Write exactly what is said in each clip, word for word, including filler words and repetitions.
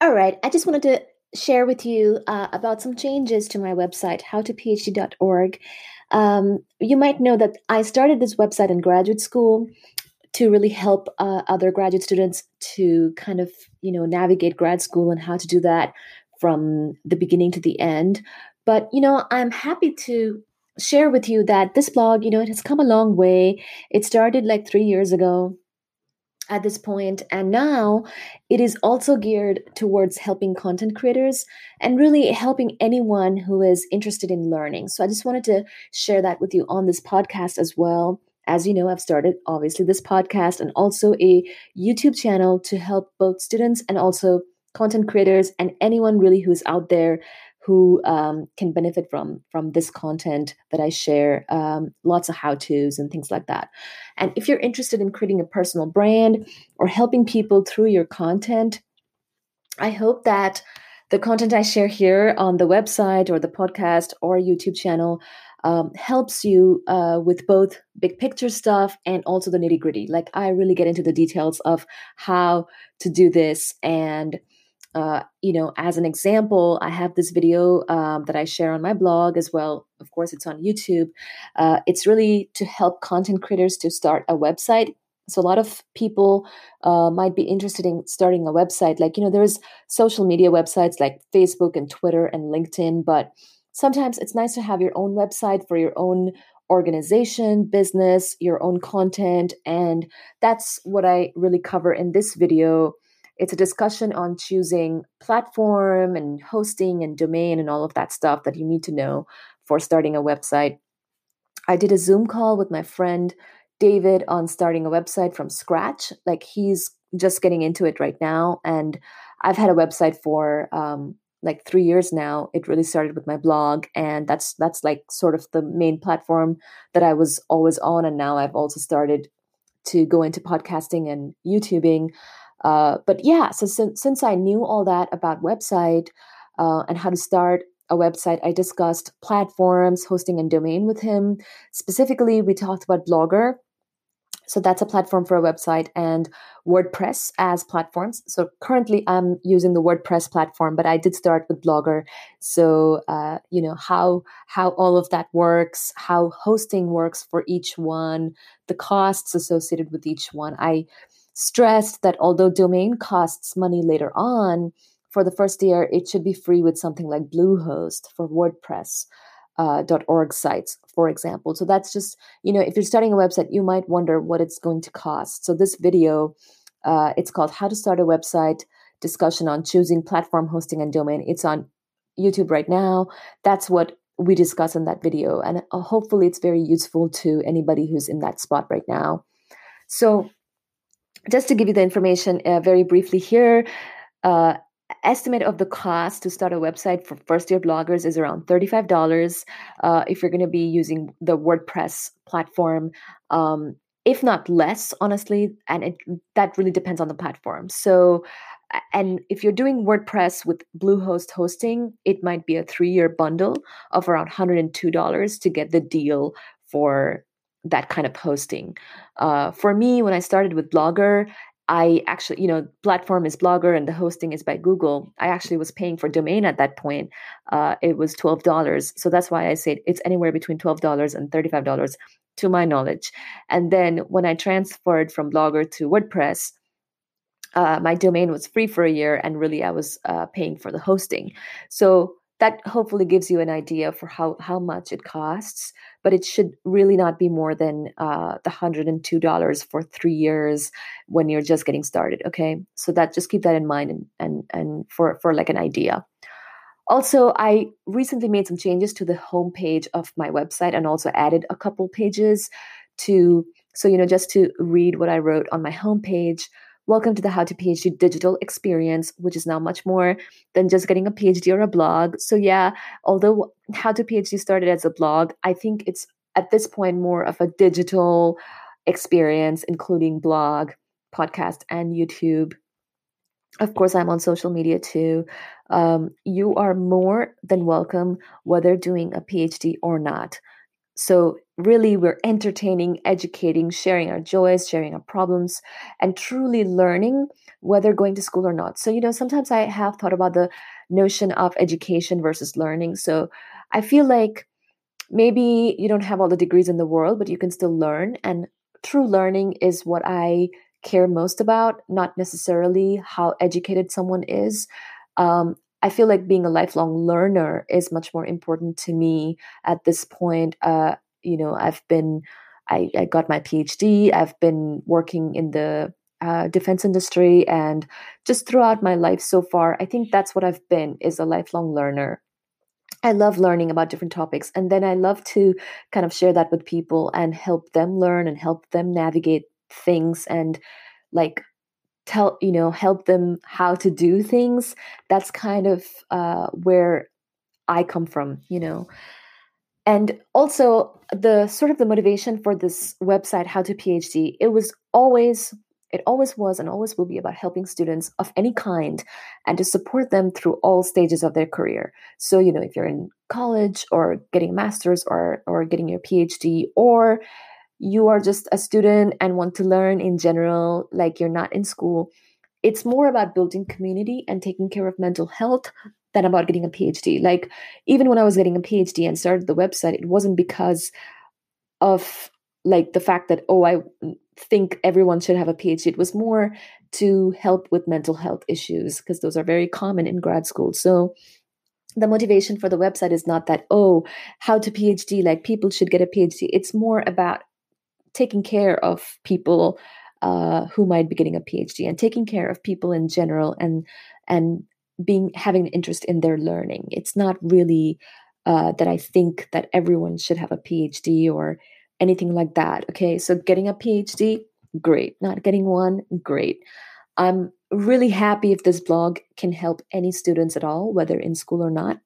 All right, I just wanted to share with you uh, about some changes to my website, how to p h d dot org. Um, you might know that I started this website in graduate school to really help uh, other graduate students to kind of, you know, navigate grad school and how to do that from the beginning to the end. But, you know, I'm happy to share with you that this blog, you know, it has come a long way. It started like three years ago at this point, and now it is also geared towards helping content creators and really helping anyone who is interested in learning. So I just wanted to share that with you on this podcast as well. As you know, I've started obviously this podcast and also a YouTube channel to help both students and also content creators and anyone really who's out there who um, can benefit from from this content that I share, um, lots of how-tos and things like that. And if you're interested in creating a personal brand or helping people through your content, I hope that the content I share here on the website or the podcast or YouTube channel um, helps you uh, with both big picture stuff and also the nitty-gritty. Like, I really get into the details of how to do this. And Uh, you know, as an example, I have this video um, that I share on my blog as well. Of course, it's on YouTube. Uh, it's really to help content creators to start a website. So a lot of people uh, might be interested in starting a website. Like, you know, there's social media websites like Facebook and Twitter and LinkedIn, but sometimes it's nice to have your own website for your own organization, business, your own content. And that's what I really cover in this video. It's a discussion on choosing platform and hosting and domain and all of that stuff that you need to know for starting a website. I did a Zoom call with my friend David on starting a website from scratch. Like, he's just getting into it right now. And I've had a website for um, like three years now. It really started with my blog. And that's that's like sort of the main platform that I was always on. And now I've also started to go into podcasting and YouTubing. Uh, but yeah, so since, since I knew all that about website uh, and how to start a website, I discussed platforms, hosting, and domain with him. Specifically, we talked about Blogger. So that's a platform for a website, and WordPress as platforms. So currently I'm using the WordPress platform, but I did start with Blogger. So, uh, you know, how how all of that works, how hosting works for each one, the costs associated with each one. I stressed that although domain costs money later on, for the first year, it should be free with something like Bluehost for WordPress uh, .org sites, for example. So that's just, you know, if you're starting a website, you might wonder what it's going to cost. So this video, uh, it's called How to Start a Website, Discussion on Choosing Platform, Hosting, and Domain. It's on YouTube right now. That's what we discuss in that video. And uh, hopefully it's very useful to anybody who's in that spot right now. So just to give you the information uh, very briefly here, uh, estimate of the cost to start a website for first-year bloggers is around thirty-five dollars uh, if you're going to be using the WordPress platform, um, if not less, honestly, and it, that really depends on the platform. So, and if you're doing WordPress with Bluehost hosting, it might be a three-year bundle of around one hundred two dollars to get the deal for that kind of hosting. Uh, for me, when I started with Blogger, I actually, you know, platform is Blogger and the hosting is by Google. I actually was paying for domain at that point. Uh, it was twelve dollars. So that's why I said it's anywhere between twelve dollars and thirty-five dollars to my knowledge. And then when I transferred from Blogger to WordPress, uh, my domain was free for a year and really I was uh, paying for the hosting. So that hopefully gives you an idea for how, how much it costs, but it should really not be more than uh, the one hundred two dollars for three years when you're just getting started, okay? So that just keep that in mind and and, and for, for like an idea. Also, I recently made some changes to the homepage of my website and also added a couple pages to, so, you know, just to read what I wrote on my homepage. Welcome to the How to PhD digital experience, which is now much more than just getting a PhD or a blog. So yeah, although How to PhD started as a blog, I think it's at this point more of a digital experience, including blog, podcast, and YouTube. Of course, I'm on social media too. Um, you are more than welcome, whether doing a PhD or not. So really we're entertaining, educating, sharing our joys, sharing our problems, and truly learning whether going to school or not. So, you know, sometimes I have thought about the notion of education versus learning. So I feel like maybe you don't have all the degrees in the world, but you can still learn. And true learning is what I care most about, not necessarily how educated someone is. Um, I feel like being a lifelong learner is much more important to me at this point. Uh, you know, I've been, I, I got my PhD, I've been working in the uh, defense industry, and just throughout my life so far, I think that's what I've been, is a lifelong learner. I love learning about different topics, and then I love to kind of share that with people and help them learn and help them navigate things and like tell, you know, help them how to do things. That's kind of uh, where I come from, you know. And also the sort of the motivation for this website, How to P H D, it was always, it always was and always will be about helping students of any kind and to support them through all stages of their career. So, you know, if you're in college or getting a master's or or getting your P H D, or you are just a student and want to learn in general, like you're not in school, it's more about building community and taking care of mental health than about getting a P H D. Like, even when I was getting a P H D and started the website, it wasn't because of like the fact that, oh, I think everyone should have a P H D. It was more to help with mental health issues, because those are very common in grad school. So the motivation for the website is not that, oh, how to P H D, like people should get a P H D. It's more about taking care of people uh, who might be getting a P H D, and taking care of people in general, and and being having an interest in their learning. It's not really uh, that I think that everyone should have a P H D or anything like that. Okay, so getting a P H D, great. Not getting one, great. I'm really happy if this blog can help any students at all, whether in school or not.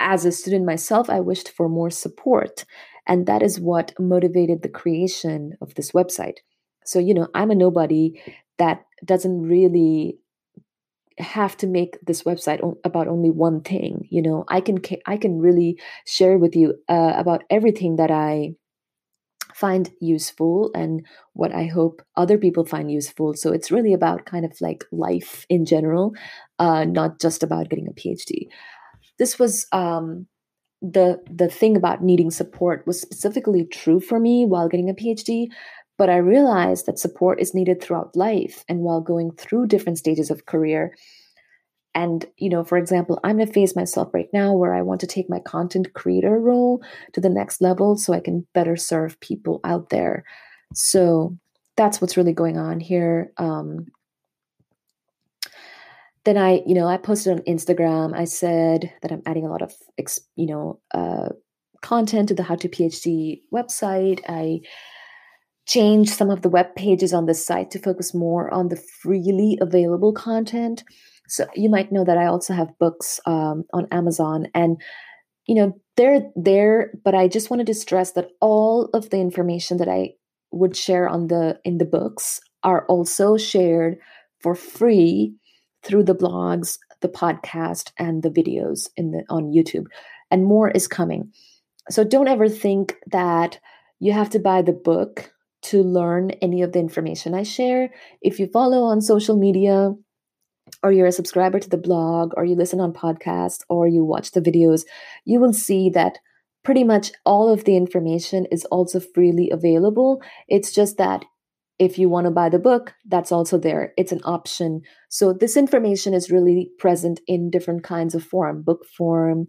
As a student myself, I wished for more support, and that is what motivated the creation of this website. So, you know, I'm a nobody that doesn't really have to make this website on, about only one thing. You know, I can I can really share with you uh, about everything that I find useful and what I hope other people find useful. So it's really about kind of like life in general, uh, not just about getting a P H D. This was um, the the thing about needing support was specifically true for me while getting a P H D. But I realized that support is needed throughout life and while going through different stages of career. And, you know, for example, I'm in a phase myself right now where I want to take my content creator role to the next level so I can better serve people out there. So that's what's really going on here. Um, then I, you know, I posted on Instagram. I said that I'm adding a lot of, you know, uh, content to the How to P H D website. I change some of the web pages on the site to focus more on the freely available content. So you might know that I also have books um, on Amazon, and, you know, they're there, but I just wanted to stress that all of the information that I would share on the, in the books are also shared for free through the blogs, the podcast, and the videos in the, on YouTube, and more is coming. So don't ever think that you have to buy the book to learn any of the information I share. If you follow on social media, or you're a subscriber to the blog, or you listen on podcasts, or you watch the videos, you will see that pretty much all of the information is also freely available. It's just that if you want to buy the book, that's also there. It's an option. So this information is really present in different kinds of form, book form,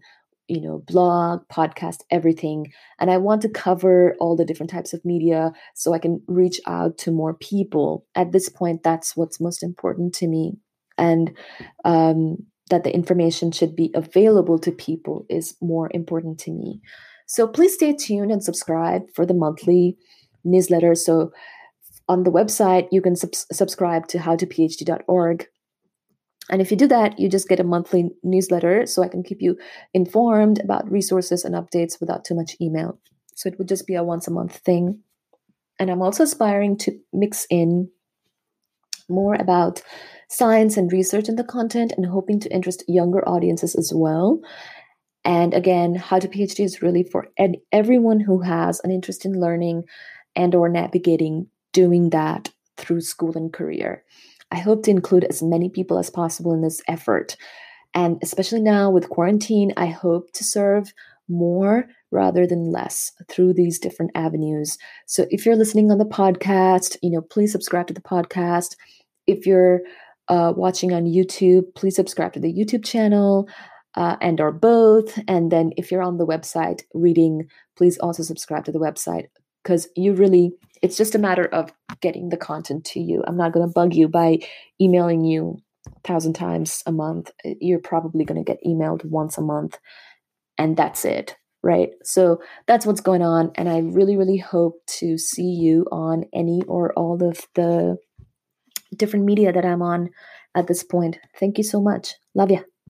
you know, blog, podcast, everything. And I want to cover all the different types of media so I can reach out to more people. At this point, that's what's most important to me. And um, that the information should be available to people is more important to me. So please stay tuned and subscribe for the monthly newsletter. So on the website, you can sub- subscribe to how to p h d dot org. And if you do that, you just get a monthly newsletter so I can keep you informed about resources and updates without too much email. So it would just be a once a month thing. And I'm also aspiring to mix in more about science and research in the content, and hoping to interest younger audiences as well. And again, How to PhD is really for ed- everyone who has an interest in learning and or navigating doing that through school and career. I hope to include as many people as possible in this effort. And especially now with quarantine, I hope to serve more rather than less through these different avenues. So if you're listening on the podcast, you know, please subscribe to the podcast. If you're uh, watching on YouTube, please subscribe to the YouTube channel uh, and or both. And then if you're on the website reading, please also subscribe to the website, because you really, it's just a matter of getting the content to you. I'm not going to bug you by emailing you a thousand times a month. You're probably going to get emailed once a month and that's it. Right. So that's what's going on. And I really, really hope to see you on any or all of the different media that I'm on at this point. Thank you so much. Love ya.